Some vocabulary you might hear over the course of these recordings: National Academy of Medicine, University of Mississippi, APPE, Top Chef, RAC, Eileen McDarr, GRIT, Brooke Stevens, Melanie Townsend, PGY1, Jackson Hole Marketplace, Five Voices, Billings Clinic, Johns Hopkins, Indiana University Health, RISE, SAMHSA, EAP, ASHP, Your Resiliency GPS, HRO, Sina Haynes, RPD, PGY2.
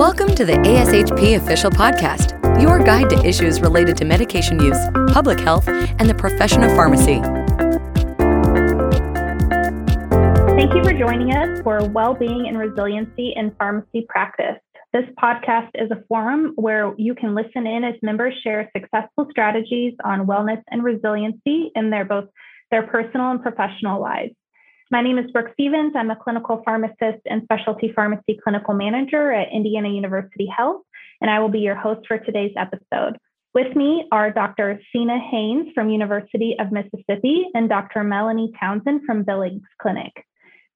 Welcome to the ASHP Official Podcast, your guide to issues related to medication use, public health, and the profession of pharmacy. Thank you for joining us for Wellbeing and Resiliency in Pharmacy Practice. This podcast is a forum where you can listen in as members share successful strategies on wellness and resiliency in both their personal and professional lives. My name is Brooke Stevens. I'm a clinical pharmacist and specialty pharmacy clinical manager at Indiana University Health, and I will be your host for today's episode. With me are Dr. Sina Haynes from University of Mississippi and Dr. Melanie Townsend from Billings Clinic.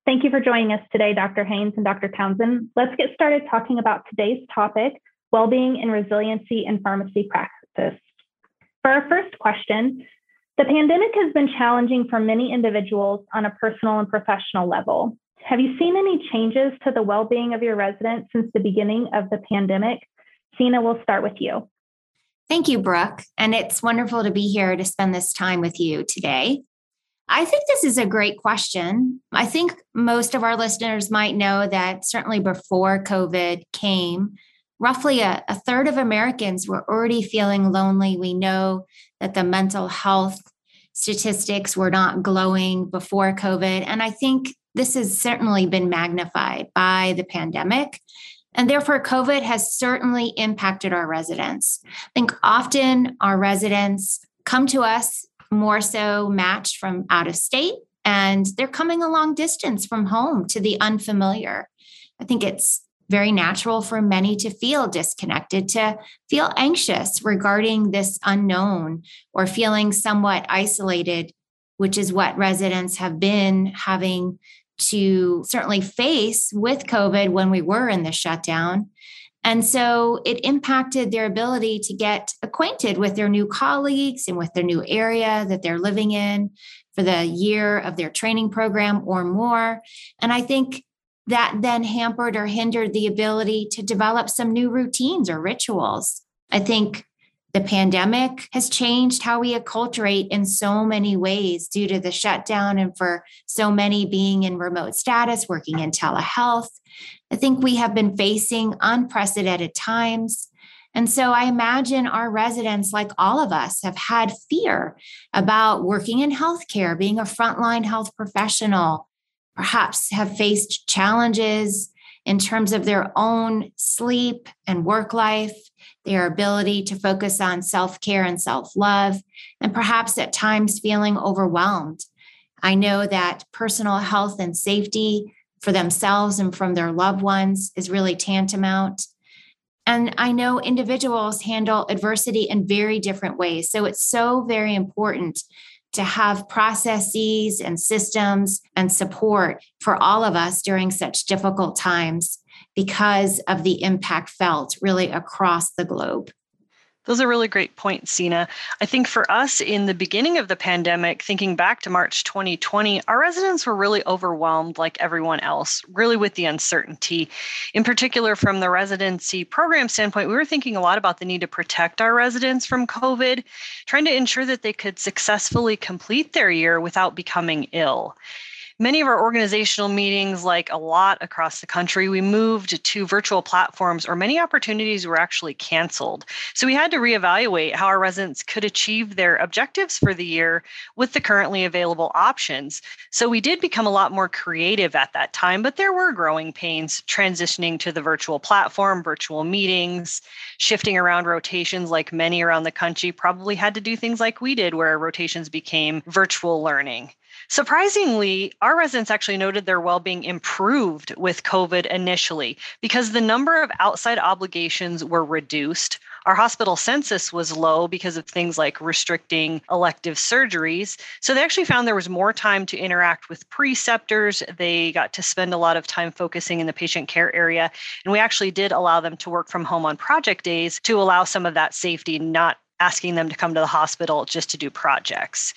Thank you for joining us today, Dr. Haynes and Dr. Townsend. Let's get started talking about today's topic, well-being and resiliency in pharmacy practice. For our first question, the pandemic has been challenging for many individuals on a personal and professional level. Have you seen any changes to the well-being of your residents since the beginning of the pandemic? Sina, we'll start with you. Thank you, Brooke. And it's wonderful to be here to spend this time with you today. I think this is a great question. I think most of our listeners might know that certainly before COVID came, roughly a third of Americans were already feeling lonely. We know that the mental health statistics were not glowing before COVID. And I think this has certainly been magnified by the pandemic. And therefore, COVID has certainly impacted our residents. I think often our residents come to us more so matched from out of state, and they're coming a long distance from home to the unfamiliar. I think it's very natural for many to feel disconnected, to feel anxious regarding this unknown or feeling somewhat isolated, which is what residents have been having to certainly face with COVID when we were in the shutdown. And so it impacted their ability to get acquainted with their new colleagues and with their new area that they're living in for the year of their training program or more. And I think that then hampered or hindered the ability to develop some new routines or rituals. I think the pandemic has changed how we acculturate in so many ways due to the shutdown and for so many being in remote status, working in telehealth. I think we have been facing unprecedented times. And so I imagine our residents, like all of us, have had fear about working in healthcare, being a frontline health professional, perhaps have faced challenges in terms of their own sleep and work life, their ability to focus on self-care and self-love, and perhaps at times feeling overwhelmed. I know that personal health and safety for themselves and from their loved ones is really tantamount. And I know individuals handle adversity in very different ways. So it's so very important to have processes and systems and support for all of us during such difficult times because of the impact felt really across the globe. Those are really great points, Sina. I think for us in the beginning of the pandemic, thinking back to March 2020, our residents were really overwhelmed like everyone else, really with the uncertainty. In particular, from the residency program standpoint, we were thinking a lot about the need to protect our residents from COVID, trying to ensure that they could successfully complete their year without becoming ill. Many of our organizational meetings, like a lot across the country, we moved to virtual platforms or many opportunities were actually canceled. So we had to reevaluate how our residents could achieve their objectives for the year with the currently available options. So we did become a lot more creative at that time, but there were growing pains transitioning to the virtual platform, virtual meetings, shifting around rotations like many around the country probably had to do things like we did where rotations became virtual learning. Surprisingly, our residents actually noted their well-being improved with COVID initially because the number of outside obligations were reduced. Our hospital census was low because of things like restricting elective surgeries. So they actually found there was more time to interact with preceptors. They got to spend a lot of time focusing in the patient care area. And we actually did allow them to work from home on project days to allow some of that safety, not asking them to come to the hospital just to do projects.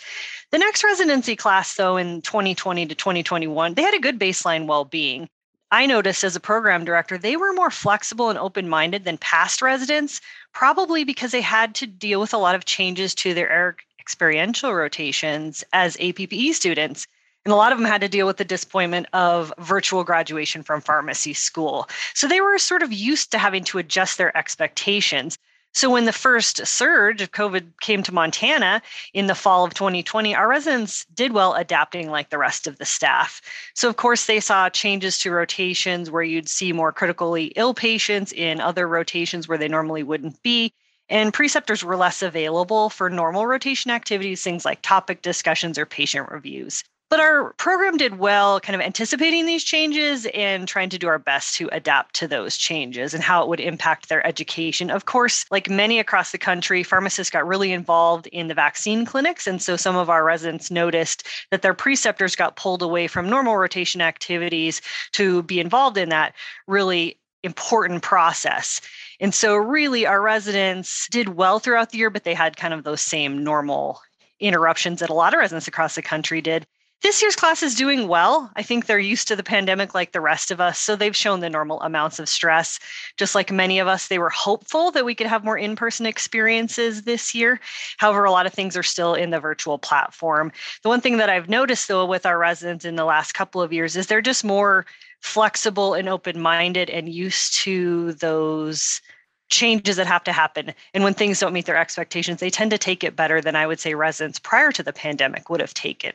The next residency class, though, in 2020 to 2021, they had a good baseline well-being. I noticed as a program director, they were more flexible and open-minded than past residents, probably because they had to deal with a lot of changes to their experiential rotations as APPE students. And a lot of them had to deal with the disappointment of virtual graduation from pharmacy school. So they were sort of used to having to adjust their expectations. So when the first surge of COVID came to Montana in the fall of 2020, our residents did well adapting like the rest of the staff. So of course, they saw changes to rotations where you'd see more critically ill patients in other rotations where they normally wouldn't be. And preceptors were less available for normal rotation activities, things like topic discussions or patient reviews. But our program did well kind of anticipating these changes and trying to do our best to adapt to those changes and how it would impact their education. Of course, like many across the country, pharmacists got really involved in the vaccine clinics. And so some of our residents noticed that their preceptors got pulled away from normal rotation activities to be involved in that really important process. And so really our residents did well throughout the year, but they had kind of those same normal interruptions that a lot of residents across the country did. This year's class is doing well. I think they're used to the pandemic like the rest of us, so they've shown the normal amounts of stress. Just like many of us, they were hopeful that we could have more in-person experiences this year. However, a lot of things are still in the virtual platform. The one thing that I've noticed, though, with our residents in the last couple of years is they're just more flexible and open-minded and used to those changes that have to happen. And when things don't meet their expectations, they tend to take it better than I would say residents prior to the pandemic would have taken.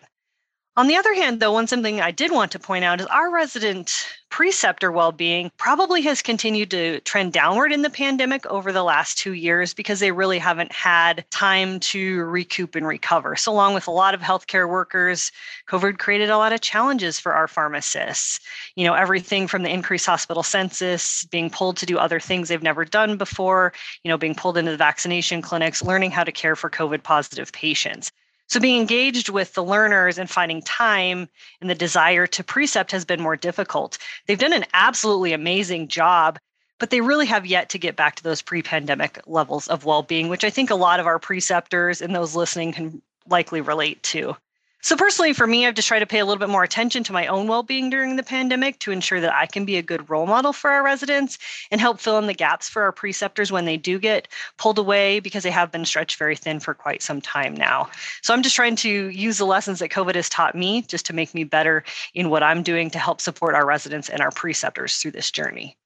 On the other hand, though, one something I did want to point out is our resident preceptor well-being probably has continued to trend downward in the pandemic over the last 2 years because they really haven't had time to recoup and recover. So along with a lot of healthcare workers, COVID created a lot of challenges for our pharmacists. You know, everything from the increased hospital census, being pulled to do other things they've never done before, you know, being pulled into the vaccination clinics, learning how to care for COVID-positive patients. So being engaged with the learners and finding time and the desire to precept has been more difficult. They've done an absolutely amazing job, but they really have yet to get back to those pre-pandemic levels of well-being, which I think a lot of our preceptors and those listening can likely relate to. So personally, for me, I've just tried to pay a little bit more attention to my own well-being during the pandemic to ensure that I can be a good role model for our residents and help fill in the gaps for our preceptors when they do get pulled away because they have been stretched very thin for quite some time now. So I'm just trying to use the lessons that COVID has taught me just to make me better in what I'm doing to help support our residents and our preceptors through this journey.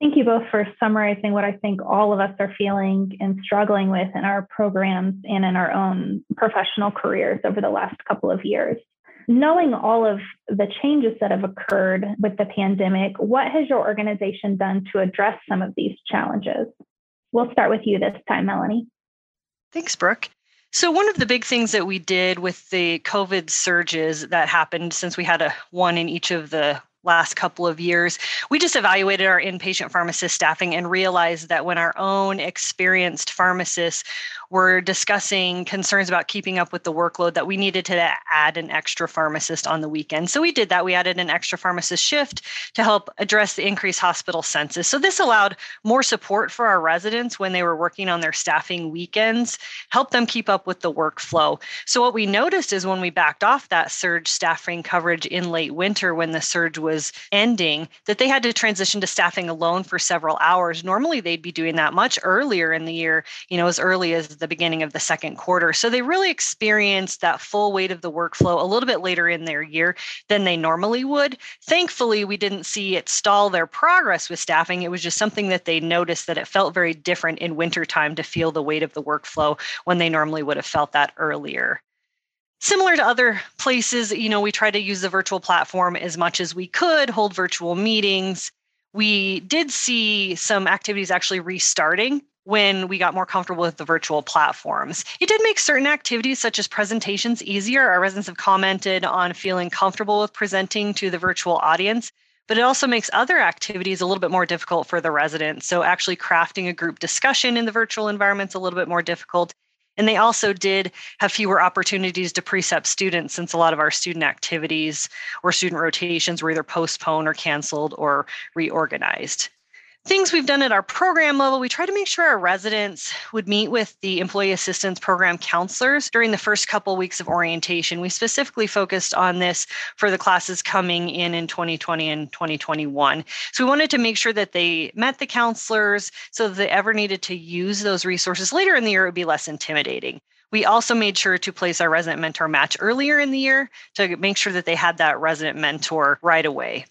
Thank you both for summarizing what I think all of us are feeling and struggling with in our programs and in our own professional careers over the last couple of years. Knowing all of the changes that have occurred with the pandemic, what has your organization done to address some of these challenges? We'll start with you this time, Melanie. Thanks, Brooke. So one of the big things that we did with the COVID surges that happened since we had one in each of the last couple of years, we just evaluated our inpatient pharmacist staffing and realized that when our own experienced pharmacists were discussing concerns about keeping up with the workload, that we needed to add an extra pharmacist on the weekend. So we did that. We added an extra pharmacist shift to help address the increased hospital census. So this allowed more support for our residents when they were working on their staffing weekends, helped them keep up with the workflow. So what we noticed is when we backed off that surge staffing coverage in late winter, when the surge was ending, that they had to transition to staffing alone for several hours. Normally, they'd be doing that much earlier in the year, you know, as early as the beginning of the second quarter. So they really experienced that full weight of the workflow a little bit later in their year than they normally would. Thankfully, we didn't see it stall their progress with staffing. It was just something that they noticed that it felt very different in wintertime to feel the weight of the workflow when they normally would have felt that earlier. Similar to other places, you know, we try to use the virtual platform as much as we could, hold virtual meetings. We did see some activities actually restarting when we got more comfortable with the virtual platforms. It did make certain activities such as presentations easier. Our residents have commented on feeling comfortable with presenting to the virtual audience, but it also makes other activities a little bit more difficult for the residents. So actually crafting a group discussion in the virtual environment is a little bit more difficult. And they also did have fewer opportunities to precept students since a lot of our student activities or student rotations were either postponed or canceled or reorganized. Things we've done at our program level, we try to make sure our residents would meet with the employee assistance program counselors during the first couple weeks of orientation. We specifically focused on this for the classes coming in 2020 and 2021. So we wanted to make sure that they met the counselors so that if they ever needed to use those resources later in the year, it would be less intimidating. We also made sure to place our resident mentor match earlier in the year to make sure that they had that resident mentor right away.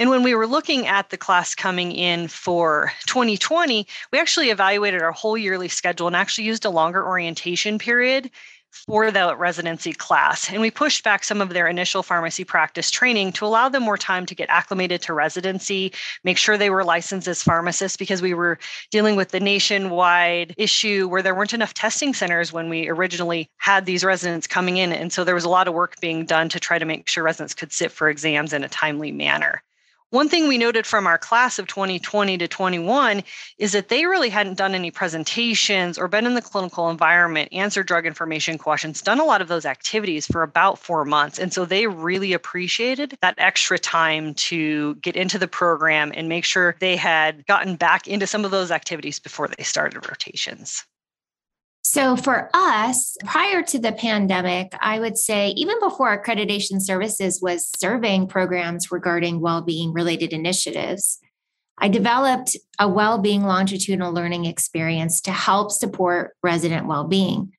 And when we were looking at the class coming in for 2020, we actually evaluated our whole yearly schedule and actually used a longer orientation period for the residency class. And we pushed back some of their initial pharmacy practice training to allow them more time to get acclimated to residency, make sure they were licensed as pharmacists, because we were dealing with the nationwide issue where there weren't enough testing centers when we originally had these residents coming in. And so there was a lot of work being done to try to make sure residents could sit for exams in a timely manner. One thing we noted from our class of 2020 to 21 is that they really hadn't done any presentations or been in the clinical environment, answered drug information questions, done a lot of those activities for about 4 months. And so they really appreciated that extra time to get into the program and make sure they had gotten back into some of those activities before they started rotations. So for us, prior to the pandemic, I would say even before accreditation services was surveying programs regarding well-being related initiatives, I developed a well-being longitudinal learning experience to help support resident well-being.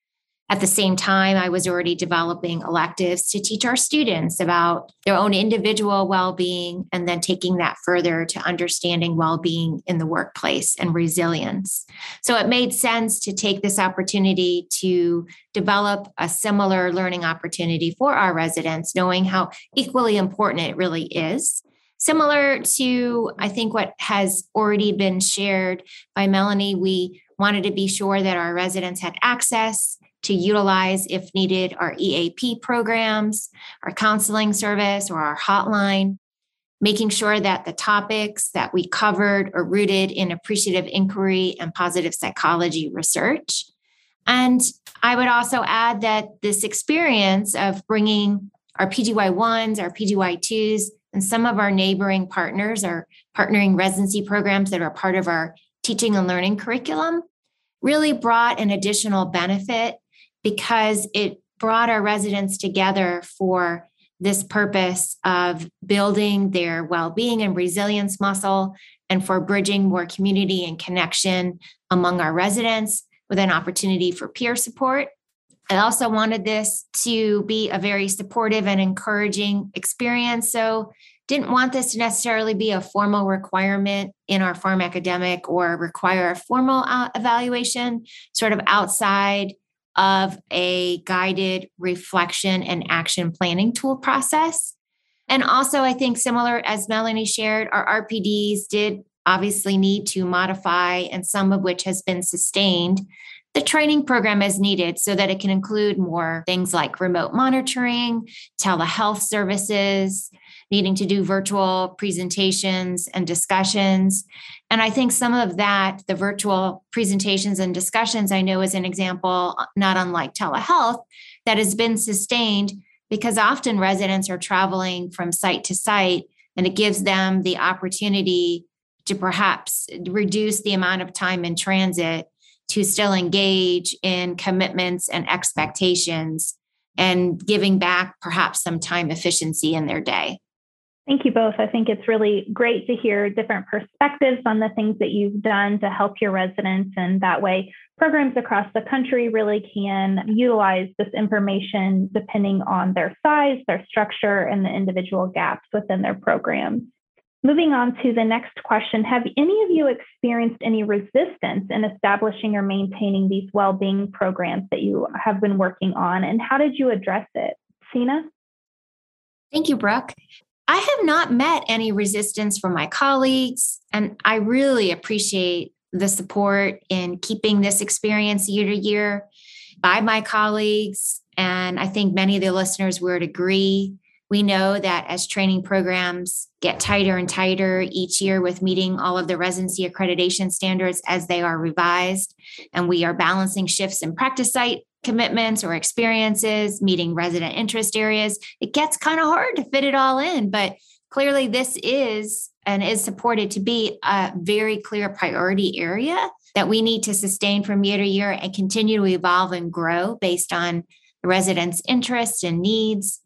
At the same time, I was already developing electives to teach our students about their own individual well-being and then taking that further to understanding well-being in the workplace and resilience. So it made sense to take this opportunity to develop a similar learning opportunity for our residents, knowing how equally important it really is. Similar to, I think, what has already been shared by Melanie, we wanted to be sure that our residents had access to utilize, if needed, our EAP programs, our counseling service, or our hotline, making sure that the topics that we covered are rooted in appreciative inquiry and positive psychology research. And I would also add that this experience of bringing our PGY1s, our PGY2s, and some of our neighboring partners, our partnering residency programs that are part of our teaching and learning curriculum, really brought an additional benefit, because it brought our residents together for this purpose of building their well-being and resilience muscle, and for bridging more community and connection among our residents with an opportunity for peer support. I also wanted this to be a very supportive and encouraging experience. So didn't want this to necessarily be a formal requirement in our farm academic or require a formal evaluation, sort of outside of a guided reflection and action planning tool process. And also, I think similar as Melanie shared, our RPDs did obviously need to modify, and some of which has been sustained, the training program as needed so that it can include more things like remote monitoring, telehealth services, needing to do virtual presentations and discussions. And I think some of that, the virtual presentations and discussions, I know is an example, not unlike telehealth, that has been sustained because often residents are traveling from site to site, and it gives them the opportunity to perhaps reduce the amount of time in transit to still engage in commitments and expectations, and giving back perhaps some time efficiency in their day. Thank you both. I think it's really great to hear different perspectives on the things that you've done to help your residents. And that way, programs across the country really can utilize this information depending on their size, their structure, and the individual gaps within their programs. Moving on to the next question, have any of you experienced any resistance in establishing or maintaining these well-being programs that you have been working on, and how did you address it? Sina? Thank you, Brooke. I have not met any resistance from my colleagues, and I really appreciate the support in keeping this experience year to year by my colleagues, and I think many of the listeners would agree. We know that as training programs get tighter and tighter each year with meeting all of the residency accreditation standards as they are revised, and we are balancing shifts in practice site commitments or experiences, meeting resident interest areas, it gets kind of hard to fit it all in. But clearly this is and is supported to be a very clear priority area that we need to sustain from year to year and continue to evolve and grow based on the residents' interests and needs.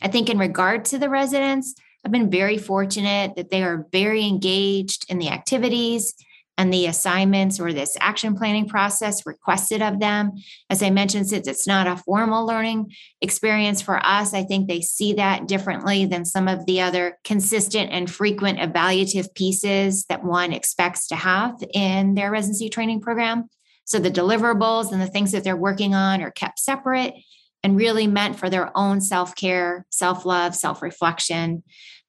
I think in regard to the residents, I've been very fortunate that they are very engaged in the activities and the assignments or this action planning process requested of them. As I mentioned, since it's not a formal learning experience for us, I think they see that differently than some of the other consistent and frequent evaluative pieces that one expects to have in their residency training program. So the deliverables and the things that they're working on are kept separate and really meant for their own self-care, self-love, self-reflection.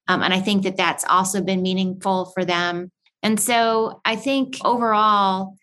And I think that that's also been meaningful for them. And so I think overall,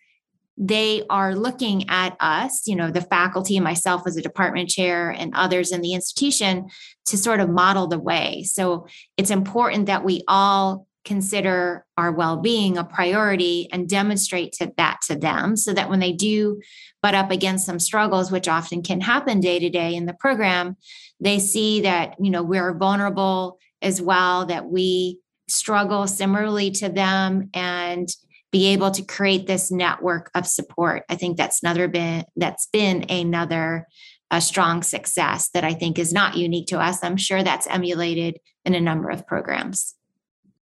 they are looking at us, you know, the faculty, myself as a department chair and others in the institution to sort of model the way. So it's important that we all consider our well-being a priority and demonstrate to them so that when they do butt up against some struggles, which often can happen day to day in the program, they see that, you know, we're vulnerable as well, that we struggle similarly to them and be able to create this network of support. I think that's been another strong success that I think is not unique to us. I'm sure that's emulated in a number of programs.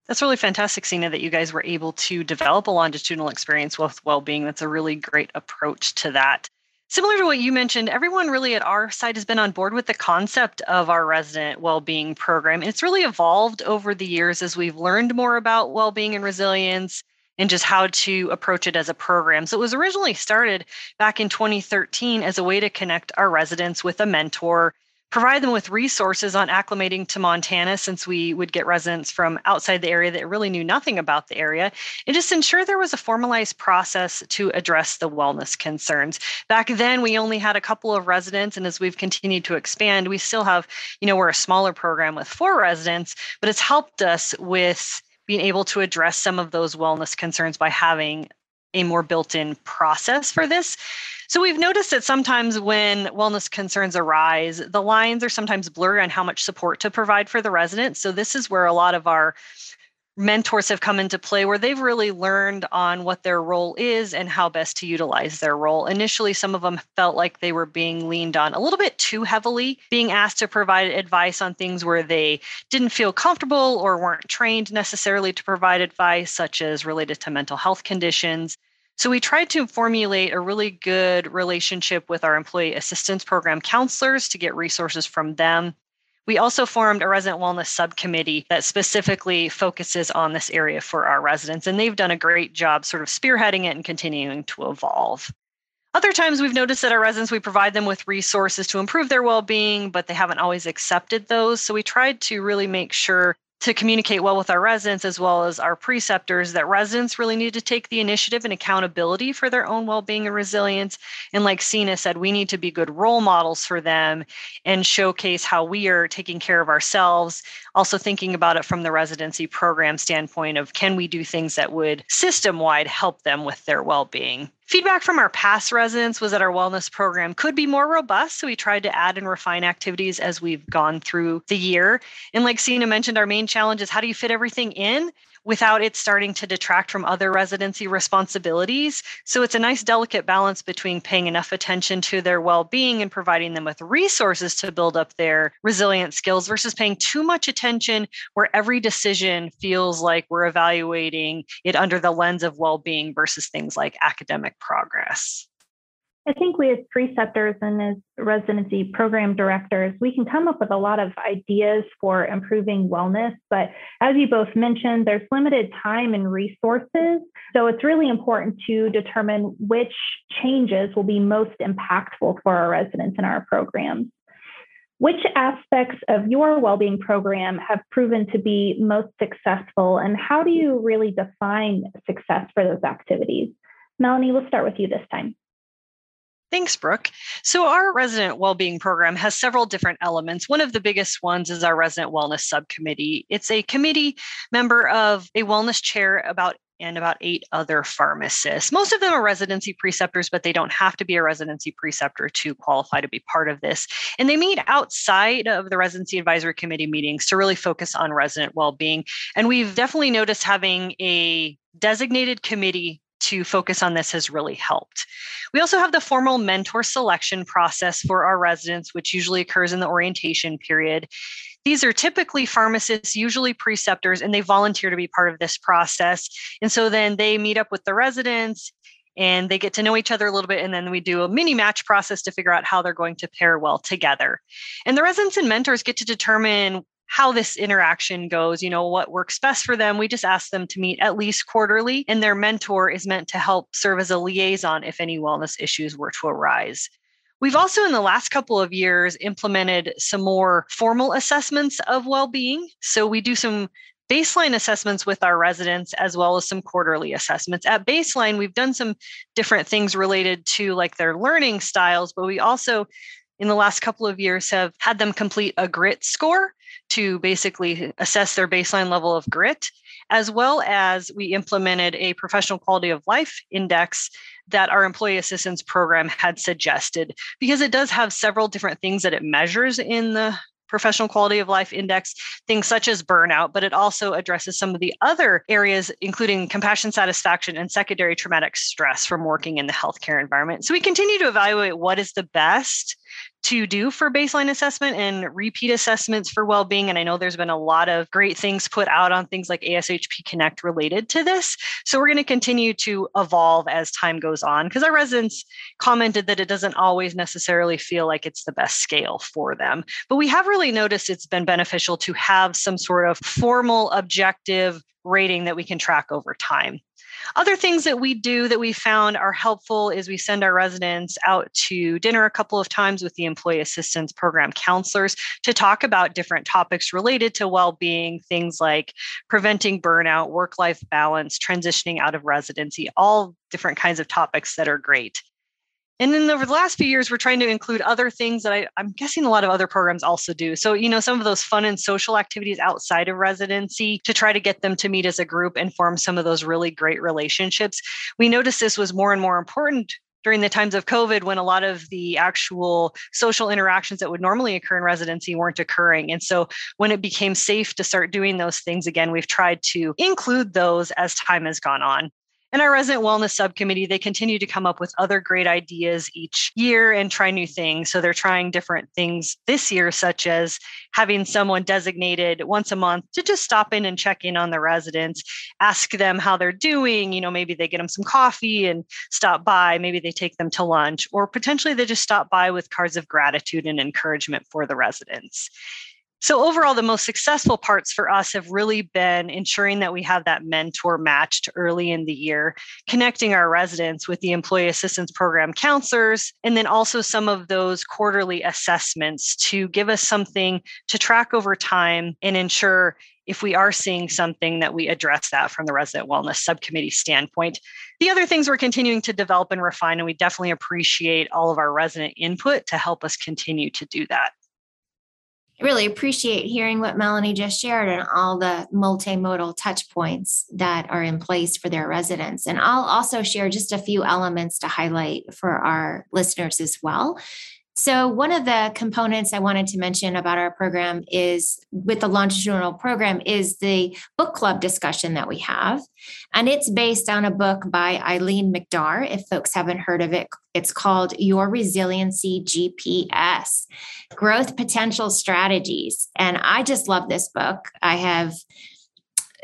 That's really fantastic, Sina, that you guys were able to develop a longitudinal experience with well-being. That's a really great approach to that. Similar to what you mentioned, everyone really at our site has been on board with the concept of our resident well-being program. And it's really evolved over the years as we've learned more about well-being and resilience and just how to approach it as a program. So it was originally started back in 2013 as a way to connect our residents with a mentor, provide them with resources on acclimating to Montana, since we would get residents from outside the area that really knew nothing about the area, and just ensure there was a formalized process to address the wellness concerns. Back then, we only had a couple of residents, and as we've continued to expand, we still have, you know, we're a smaller program with 4 residents, but it's helped us with being able to address some of those wellness concerns by having a more built-in process for this. So we've noticed that sometimes when wellness concerns arise, the lines are sometimes blurry on how much support to provide for the residents. So this is where a lot of our mentors have come into play, where they've really learned on what their role is and how best to utilize their role. Initially, some of them felt like they were being leaned on a little bit too heavily, being asked to provide advice on things where they didn't feel comfortable or weren't trained necessarily to provide advice, such as related to mental health conditions. So we tried to formulate a really good relationship with our employee assistance program counselors to get resources from them. We also formed a resident wellness subcommittee that specifically focuses on this area for our residents, and they've done a great job sort of spearheading it and continuing to evolve. Other times we've noticed that our residents, we provide them with resources to improve their well-being, but they haven't always accepted those. So we tried to really make sure to communicate well with our residents as well as our preceptors that residents really need to take the initiative and accountability for their own well-being and resilience. And like Sina said, we need to be good role models for them and showcase how we are taking care of ourselves. Also thinking about it from the residency program standpoint of, can we do things that would system-wide help them with their well-being? Feedback from our past residents was that our wellness program could be more robust, so we tried to add and refine activities as we've gone through the year. And like Sina mentioned, our main challenge is how do you fit everything in without it starting to detract from other residency responsibilities? So it's a nice delicate balance between paying enough attention to their well-being and providing them with resources to build up their resilient skills versus paying too much attention where every decision feels like we're evaluating it under the lens of well-being versus things like academic progress. I think we as preceptors and as residency program directors, we can come up with a lot of ideas for improving wellness. But as you both mentioned, there's limited time and resources. So it's really important to determine which changes will be most impactful for our residents in our programs. Which aspects of your well-being program have proven to be most successful, and how do you really define success for those activities? Melanie, we'll start with you this time. Thanks, Brooke. So our resident wellbeing program has several different elements. One of the biggest ones is our resident wellness subcommittee. It's a committee member of a wellness chair about 8 other pharmacists. Most of them are residency preceptors, but they don't have to be a residency preceptor to qualify to be part of this. And they meet outside of the residency advisory committee meetings to really focus on resident wellbeing. And we've definitely noticed having a designated committee to focus on this has really helped. We also have the formal mentor selection process for our residents, which usually occurs in the orientation period. These are typically pharmacists, usually preceptors, and they volunteer to be part of this process. And so then they meet up with the residents and they get to know each other a little bit. And then we do a mini match process to figure out how they're going to pair well together. And the residents and mentors get to determine how this interaction goes, you know, what works best for them. We just ask them to meet at least quarterly, and their mentor is meant to help serve as a liaison if any wellness issues were to arise. We've also, in the last couple of years, implemented some more formal assessments of well-being. So we do some baseline assessments with our residents, as well as some quarterly assessments. At baseline, we've done some different things related to like their learning styles, but we also, in the last couple of years, have had them complete a GRIT score to basically assess their baseline level of grit, as well as we implemented a professional quality of life index that our employee assistance program had suggested, because it does have several different things that it measures in the professional quality of life index, things such as burnout, but it also addresses some of the other areas, including compassion satisfaction and secondary traumatic stress from working in the healthcare environment. So we continue to evaluate what is the best to do for baseline assessment and repeat assessments for well-being. And I know there's been a lot of great things put out on things like ASHP Connect related to this. So we're going to continue to evolve as time goes on, because our residents commented that it doesn't always necessarily feel like it's the best scale for them. But we have really noticed it's been beneficial to have some sort of formal objective rating that we can track over time. Other things that we do that we found are helpful is we send our residents out to dinner a couple of times with the employee assistance program counselors to talk about different topics related to well-being, things like preventing burnout, work-life balance, transitioning out of residency, all different kinds of topics that are great. And then over the last few years, we're trying to include other things that I'm guessing a lot of other programs also do. So, you know, some of those fun and social activities outside of residency to try to get them to meet as a group and form some of those really great relationships. We noticed this was more and more important during the times of COVID, when a lot of the actual social interactions that would normally occur in residency weren't occurring. And so when it became safe to start doing those things again, we've tried to include those as time has gone on. And our resident wellness subcommittee, they continue to come up with other great ideas each year and try new things. So they're trying different things this year, such as having someone designated once a month to just stop in and check in on the residents, ask them how they're doing. You know, maybe they get them some coffee and stop by. Maybe they take them to lunch, or potentially they just stop by with cards of gratitude and encouragement for the residents. So overall, the most successful parts for us have really been ensuring that we have that mentor matched early in the year, connecting our residents with the employee assistance program counselors, and then also some of those quarterly assessments to give us something to track over time and ensure if we are seeing something that we address that from the resident wellness subcommittee standpoint. The other things we're continuing to develop and refine, and we definitely appreciate all of our resident input to help us continue to do that. Really appreciate hearing what Melanie just shared and all the multimodal touch points that are in place for their residents. And I'll also share just a few elements to highlight for our listeners as well. So one of the components I wanted to mention about our program is, with the longitudinal program, is the book club discussion that we have. And it's based on a book by Eileen McDarr. If folks haven't heard of it, it's called Your Resiliency GPS, Growth Potential Strategies. And I just love this book. I have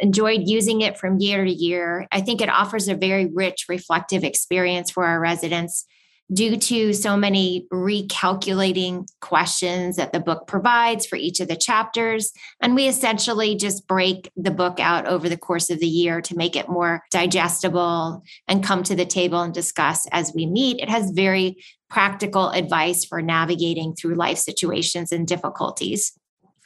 enjoyed using it from year to year. I think it offers a very rich, reflective experience for our residents, due to so many recalculating questions that the book provides for each of the chapters. And we essentially just break the book out over the course of the year to make it more digestible and come to the table and discuss as we meet. It has very practical advice for navigating through life situations and difficulties.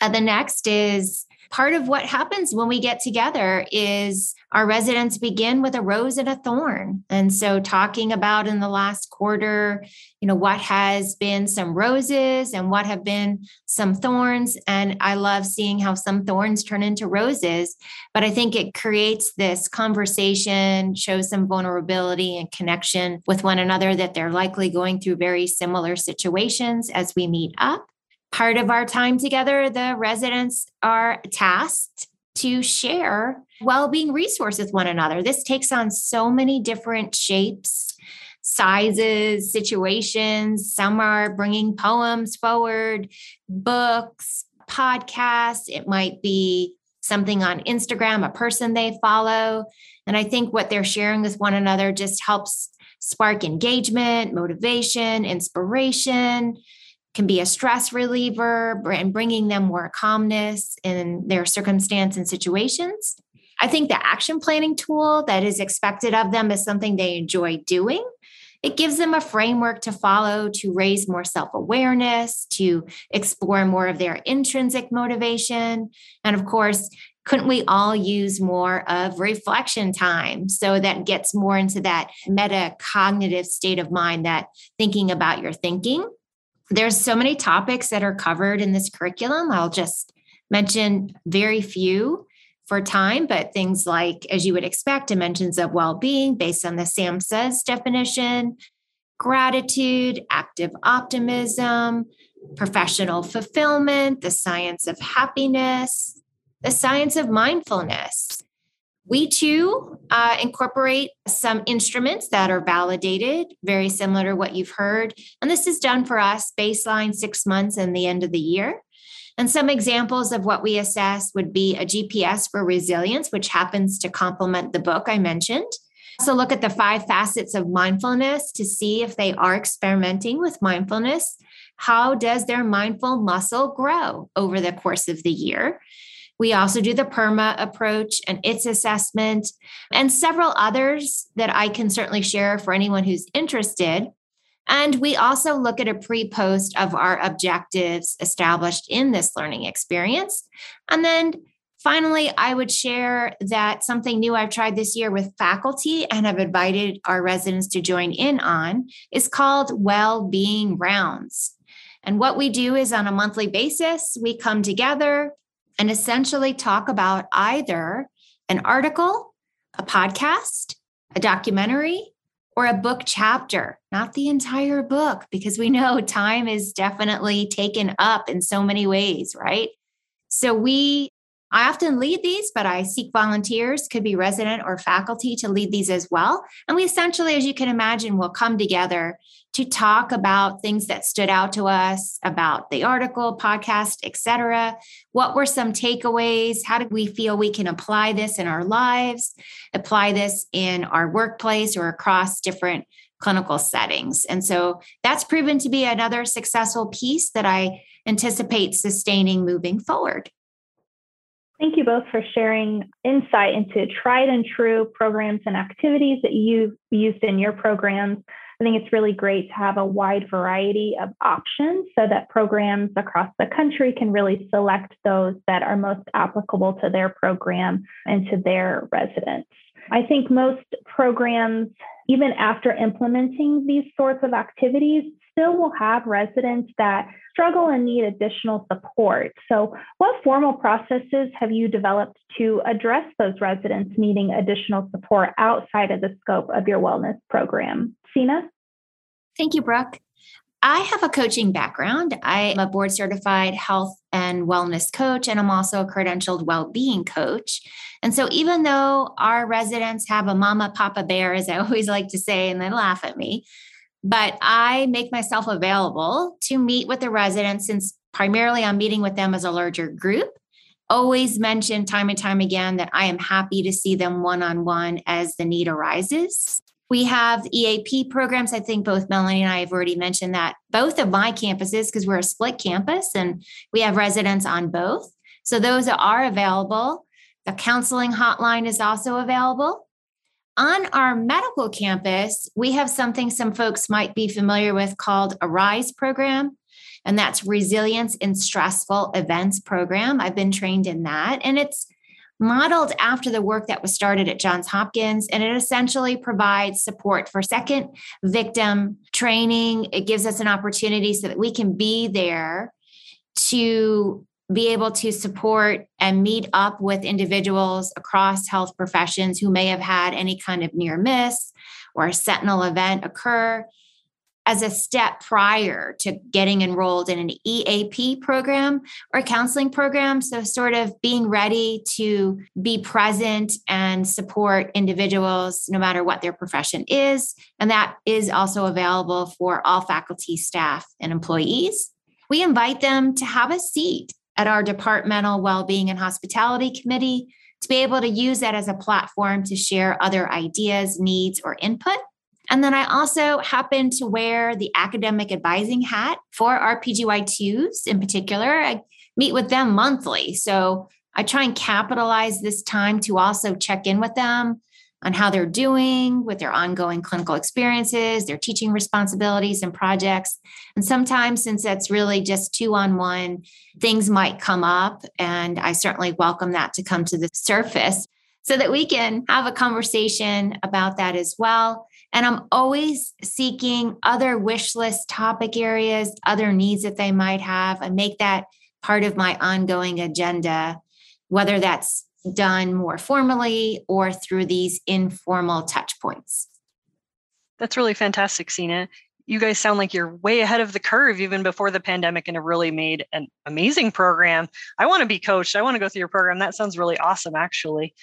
The next is, part of what happens when we get together is our residents begin with a rose and a thorn. And so talking about in the last quarter, you know, what has been some roses and what have been some thorns. And I love seeing how some thorns turn into roses, but I think it creates this conversation, shows some vulnerability and connection with one another, that they're likely going through very similar situations as we meet up. Part of our time together, the residents are tasked to share well-being resources with one another. This takes on so many different shapes, sizes, situations. Some are bringing poems forward, books, podcast. It might be something on Instagram, a person they follow. And I think what they're sharing with one another just helps spark engagement, motivation, inspiration, can be a stress reliever and bringing them more calmness in their circumstance and situations. I think the action planning tool that is expected of them is something they enjoy doing. It gives them a framework to follow, to raise more self-awareness, to explore more of their intrinsic motivation. And of course, couldn't we all use more of reflection time? So that gets more into that metacognitive state of mind, that thinking about your thinking. There's so many topics that are covered in this curriculum. I'll just mention very few for time, but things like, as you would expect, dimensions of well-being based on the SAMHSA's definition, gratitude, active optimism, professional fulfillment, the science of happiness, the science of mindfulness. We too incorporate some instruments that are validated, very similar to what you've heard. And this is done for us baseline 6 months and the end of the year. And some examples of what we assess would be a GPS for resilience, which happens to complement the book I mentioned. So look at the 5 facets of mindfulness to see if they are experimenting with mindfulness. How does their mindful muscle grow over the course of the year? We also do the PERMA approach and its assessment and several others that I can certainly share for anyone who's interested. And we also look at a pre-post of our objectives established in this learning experience. And then finally, I would share that something new I've tried this year with faculty and have invited our residents to join in on is called well-being rounds. And what we do is on a monthly basis, we come together and essentially talk about either an article, a podcast, a documentary, or a book chapter, not the entire book, because we know time is definitely taken up in so many ways, right? So I often lead these, but I seek volunteers, could be resident or faculty, to lead these as well. And we essentially, as you can imagine, will come together to talk about things that stood out to us about the article, podcast, et cetera. What were some takeaways? How did we feel we can apply this in our lives, apply this in our workplace or across different clinical settings? And so that's proven to be another successful piece that I anticipate sustaining moving forward. Thank you both for sharing insight into tried and true programs and activities that you've used in your programs. I think it's really great to have a wide variety of options so that programs across the country can really select those that are most applicable to their program and to their residents. I think most programs, even after implementing these sorts of activities, still will have residents that struggle and need additional support. So what formal processes have you developed to address those residents needing additional support outside of the scope of your wellness program? Sina? Thank you, Brooke. I have a coaching background. I am a board certified health and wellness coach, and I'm also a credentialed well-being coach. And so even though our residents have a mama, papa bear, as I always like to say, and they laugh at me, but I make myself available to meet with the residents since primarily I'm meeting with them as a larger group. Always mention time and time again that I am happy to see them one-on-one as the need arises. We have EAP programs. I think both Melanie and I have already mentioned that both of my campuses, because we're a split campus and we have residents on both. So those are available. The counseling hotline is also available. On our medical campus, we have something some folks might be familiar with called a RISE program, and that's Resilience in Stressful Events program. I've been trained in that, and it's modeled after the work that was started at Johns Hopkins, and it essentially provides support for second victim training. It gives us an opportunity so that we can be there to be able to support and meet up with individuals across health professions who may have had any kind of near miss or a sentinel event occur as a step prior to getting enrolled in an EAP program or counseling program. So sort of being ready to be present and support individuals no matter what their profession is. And that is also available for all faculty, staff, and employees. We invite them to have a seat at our departmental wellbeing and hospitality committee to be able to use that as a platform to share other ideas, needs, or input. And then I also happen to wear the academic advising hat for our PGY2s in particular. I meet with them monthly. So I try and capitalize this time to also check in with them on how they're doing with their ongoing clinical experiences, their teaching responsibilities and projects. And sometimes, since that's really just 2-on-1, things might come up. And I certainly welcome that to come to the surface so that we can have a conversation about that as well. And I'm always seeking other wish list topic areas, other needs that they might have. I make that part of my ongoing agenda, whether that's done more formally or through these informal touch points. That's really fantastic, Sina. You guys sound like you're way ahead of the curve even before the pandemic and have really made an amazing program. I want to be coached. I want to go through your program. That sounds really awesome, actually.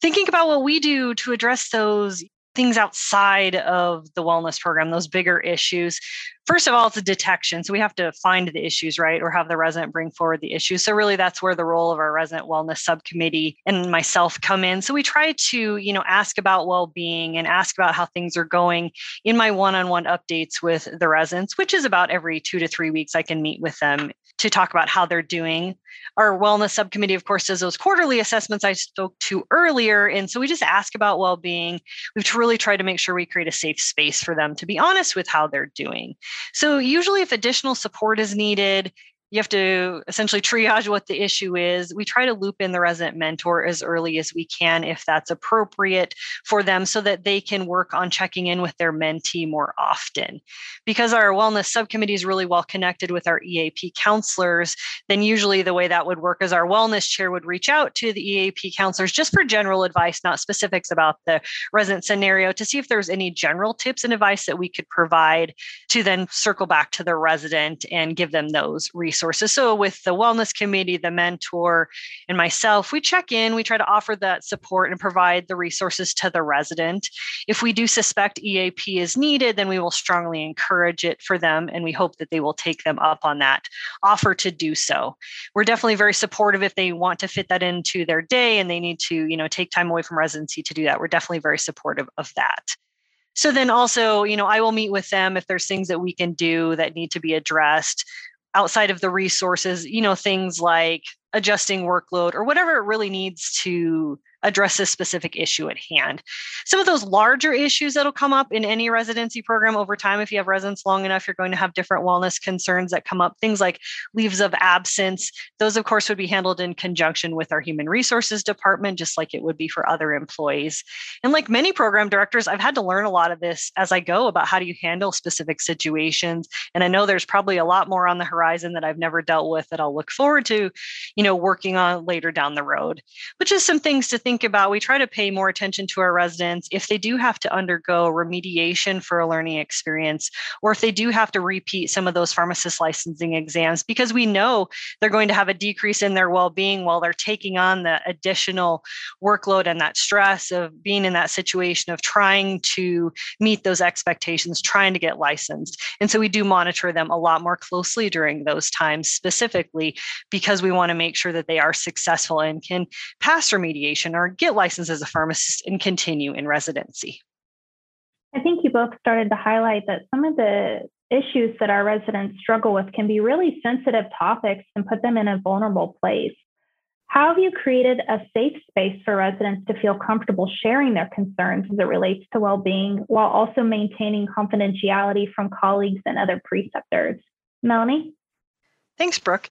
Thinking about what we do to address those things outside of the wellness program, those bigger issues. First of all, it's a detection. So we have to find the issues, right? Or have the resident bring forward the issues. So really that's where the role of our resident wellness subcommittee and myself come in. So we try to, ask about well-being and ask about how things are going in my one-on-one updates with the residents, which is about every 2 to 3 weeks I can meet with them to talk about how they're doing. Our wellness subcommittee, of course, does those quarterly assessments I spoke to earlier. And so we just ask about well-being. We've really tried to make sure we create a safe space for them to be honest with how they're doing. So usually if additional support is needed, you have to essentially triage what the issue is. We try to loop in the resident mentor as early as we can, if that's appropriate for them, so that they can work on checking in with their mentee more often. Because our wellness subcommittee is really well connected with our EAP counselors, then usually the way that would work is our wellness chair would reach out to the EAP counselors just for general advice, not specifics about the resident scenario, to see if there's any general tips and advice that we could provide to then circle back to the resident and give them those resources. So with the wellness committee, the mentor, and myself, we check in, we try to offer that support and provide the resources to the resident. If we do suspect EAP is needed, then we will strongly encourage it for them, and we hope that they will take them up on that offer to do so. We're definitely very supportive if they want to fit that into their day and they need to, take time away from residency to do that. We're definitely very supportive of that. So then also, I will meet with them if there's things that we can do that need to be addressed outside of the resources, things like adjusting workload or whatever it really needs to address a specific issue at hand. Some of those larger issues that'll come up in any residency program over time, if you have residents long enough, you're going to have different wellness concerns that come up. Things like leaves of absence. Those, of course, would be handled in conjunction with our human resources department, just like it would be for other employees. And like many program directors, I've had to learn a lot of this as I go about how do you handle specific situations. And I know there's probably a lot more on the horizon that I've never dealt with that I'll look forward to, working on later down the road, but just some things to think about. We try to pay more attention to our residents if they do have to undergo remediation for a learning experience, or if they do have to repeat some of those pharmacist licensing exams, because we know they're going to have a decrease in their well-being while they're taking on the additional workload and that stress of being in that situation of trying to meet those expectations, trying to get licensed. And so we do monitor them a lot more closely during those times specifically, because we want to make sure that they are successful and can pass remediation or get licensed as a pharmacist and continue in residency. I think you both started to highlight that some of the issues that our residents struggle with can be really sensitive topics and put them in a vulnerable place. How have you created a safe space for residents to feel comfortable sharing their concerns as it relates to well-being, while also maintaining confidentiality from colleagues and other preceptors? Melanie? Thanks, Brooke.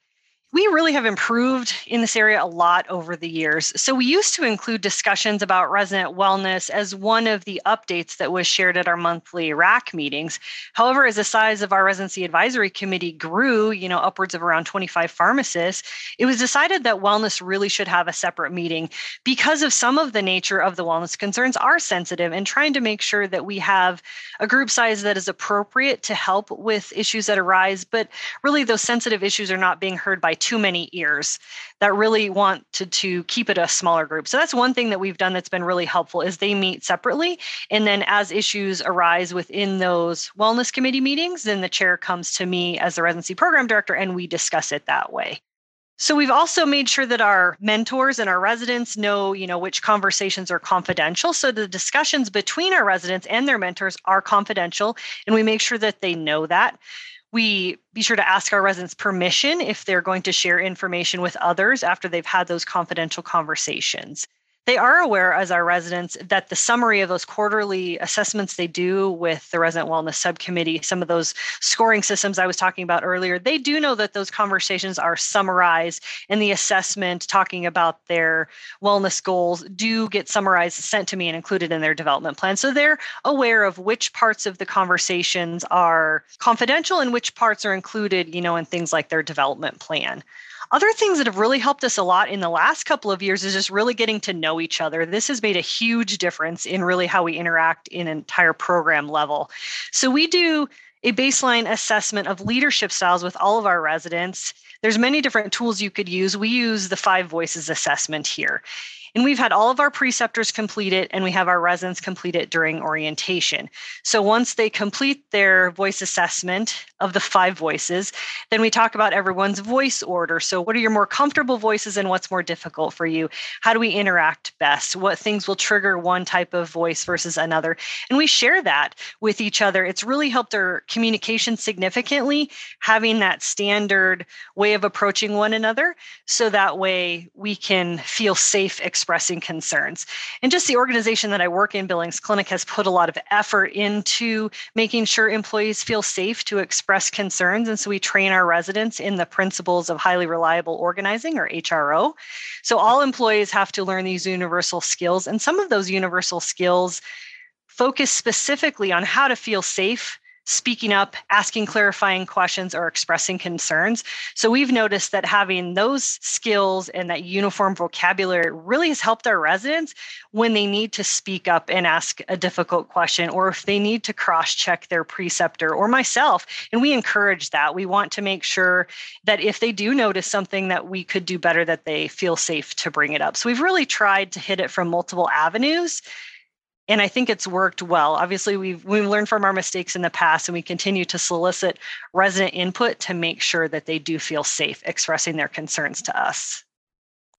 We really have improved in this area a lot over the years. So we used to include discussions about resident wellness as one of the updates that was shared at our monthly RAC meetings. However, as the size of our residency advisory committee grew, upwards of around 25 pharmacists, it was decided that wellness really should have a separate meeting because of some of the nature of the wellness concerns are sensitive, and trying to make sure that we have a group size that is appropriate to help with issues that arise, but really those sensitive issues are not being heard by too many ears that really want to keep it a smaller group. So that's one thing that we've done that's been really helpful is they meet separately. And then as issues arise within those wellness committee meetings, then the chair comes to me as the residency program director and we discuss it that way. So we've also made sure that our mentors and our residents know, which conversations are confidential. So the discussions between our residents and their mentors are confidential, and we make sure that they know that. We be sure to ask our residents permission if they're going to share information with others after they've had those confidential conversations. They are aware, as our residents, that the summary of those quarterly assessments they do with the Resident Wellness Subcommittee, some of those scoring systems I was talking about earlier, they do know that those conversations are summarized, and the assessment talking about their wellness goals do get summarized, sent to me, and included in their development plan. So they're aware of which parts of the conversations are confidential and which parts are included, in things like their development plan. Other things that have really helped us a lot in the last couple of years is just really getting to know each other. This has made a huge difference in really how we interact in an entire program level. So we do a baseline assessment of leadership styles with all of our residents. There's many different tools you could use. We use the Five Voices assessment here. And we've had all of our preceptors complete it, and we have our residents complete it during orientation. So once they complete their voice assessment of the Five Voices, then we talk about everyone's voice order. So what are your more comfortable voices and what's more difficult for you? How do we interact best? What things will trigger one type of voice versus another? And we share that with each other. It's really helped our communication significantly, having that standard way of approaching one another. So that way we can feel safe expressing concerns. And just the organization that I work in, Billings Clinic, has put a lot of effort into making sure employees feel safe to express concerns. And so we train our residents in the principles of highly reliable organizing, or HRO. So all employees have to learn these universal skills. And some of those universal skills focus specifically on how to feel safe speaking up, asking clarifying questions, or expressing concerns. So we've noticed that having those skills and that uniform vocabulary really has helped our residents when they need to speak up and ask a difficult question, or if they need to cross-check their preceptor or myself. And we encourage that. We want to make sure that if they do notice something that we could do better, that they feel safe to bring it up. So we've really tried to hit it from multiple avenues, and I think it's worked well. Obviously, we've learned from our mistakes in the past, and we continue to solicit resident input to make sure that they do feel safe expressing their concerns to us.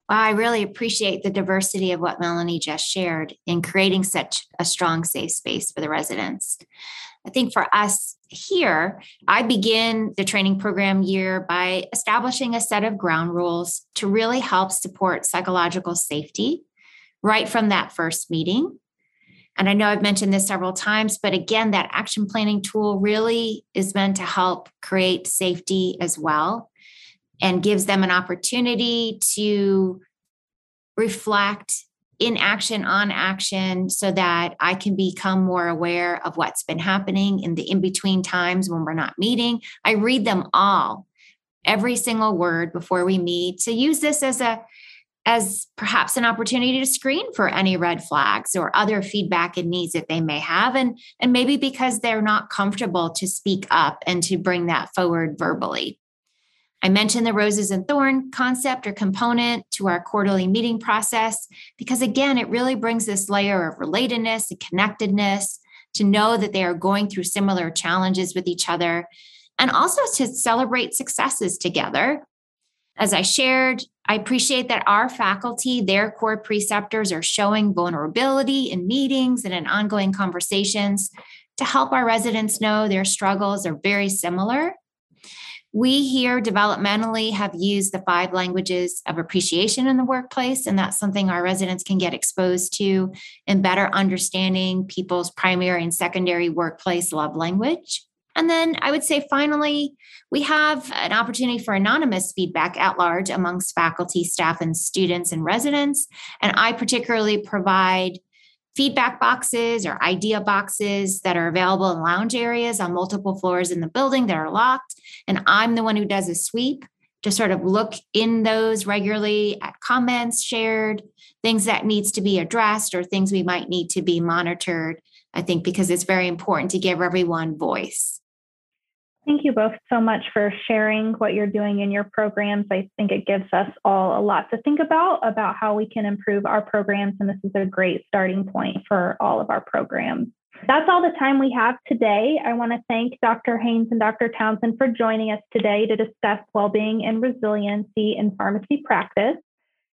Well, I really appreciate the diversity of what Melanie just shared in creating such a strong, safe space for the residents. I think for us here, I begin the training program year by establishing a set of ground rules to really help support psychological safety right from that first meeting. And I know I've mentioned this several times, but again, that action planning tool really is meant to help create safety as well, and gives them an opportunity to reflect in action, on action, so that I can become more aware of what's been happening in the in-between times when we're not meeting. I read them all, every single word before we meet, to use this as perhaps an opportunity to screen for any red flags or other feedback and needs that they may have. And maybe because they're not comfortable to speak up and to bring that forward verbally. I mentioned the roses and thorn concept or component to our quarterly meeting process, because again, it really brings this layer of relatedness and connectedness to know that they are going through similar challenges with each other, and also to celebrate successes together. As I shared, I appreciate that our faculty, their core preceptors, are showing vulnerability in meetings and in ongoing conversations to help our residents know their struggles are very similar. We here developmentally have used the 5 languages of appreciation in the workplace, and that's something our residents can get exposed to in better understanding people's primary and secondary workplace love language. And then I would say, finally, we have an opportunity for anonymous feedback at large amongst faculty, staff, and students and residents. And I particularly provide feedback boxes or idea boxes that are available in lounge areas on multiple floors in the building that are locked. And I'm the one who does a sweep to sort of look in those regularly at comments shared, things that needs to be addressed, or things we might need to be monitored, I think, because it's very important to give everyone voice. Thank you both so much for sharing what you're doing in your programs. I think it gives us all a lot to think about how we can improve our programs. And this is a great starting point for all of our programs. That's all the time we have today. I want to thank Dr. Haynes and Dr. Townsend for joining us today to discuss well-being and resiliency in pharmacy practice.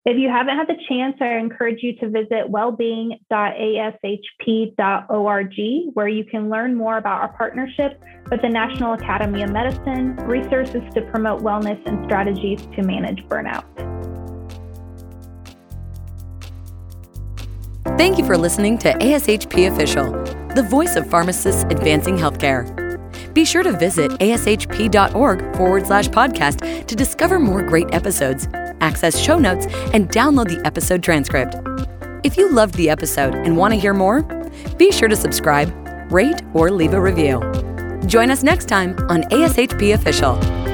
If you haven't had the chance, I encourage you to visit wellbeing.ashp.org, where you can learn more about our partnership with the National Academy of Medicine, resources to promote wellness, and strategies to manage burnout. Thank you for listening to ASHP Official, the voice of pharmacists advancing healthcare. Be sure to visit ashp.org/podcast to discover more great episodes, access show notes, and download the episode transcript. If you loved the episode and want to hear more, be sure to subscribe, rate, or leave a review. Join us next time on ASHP Official.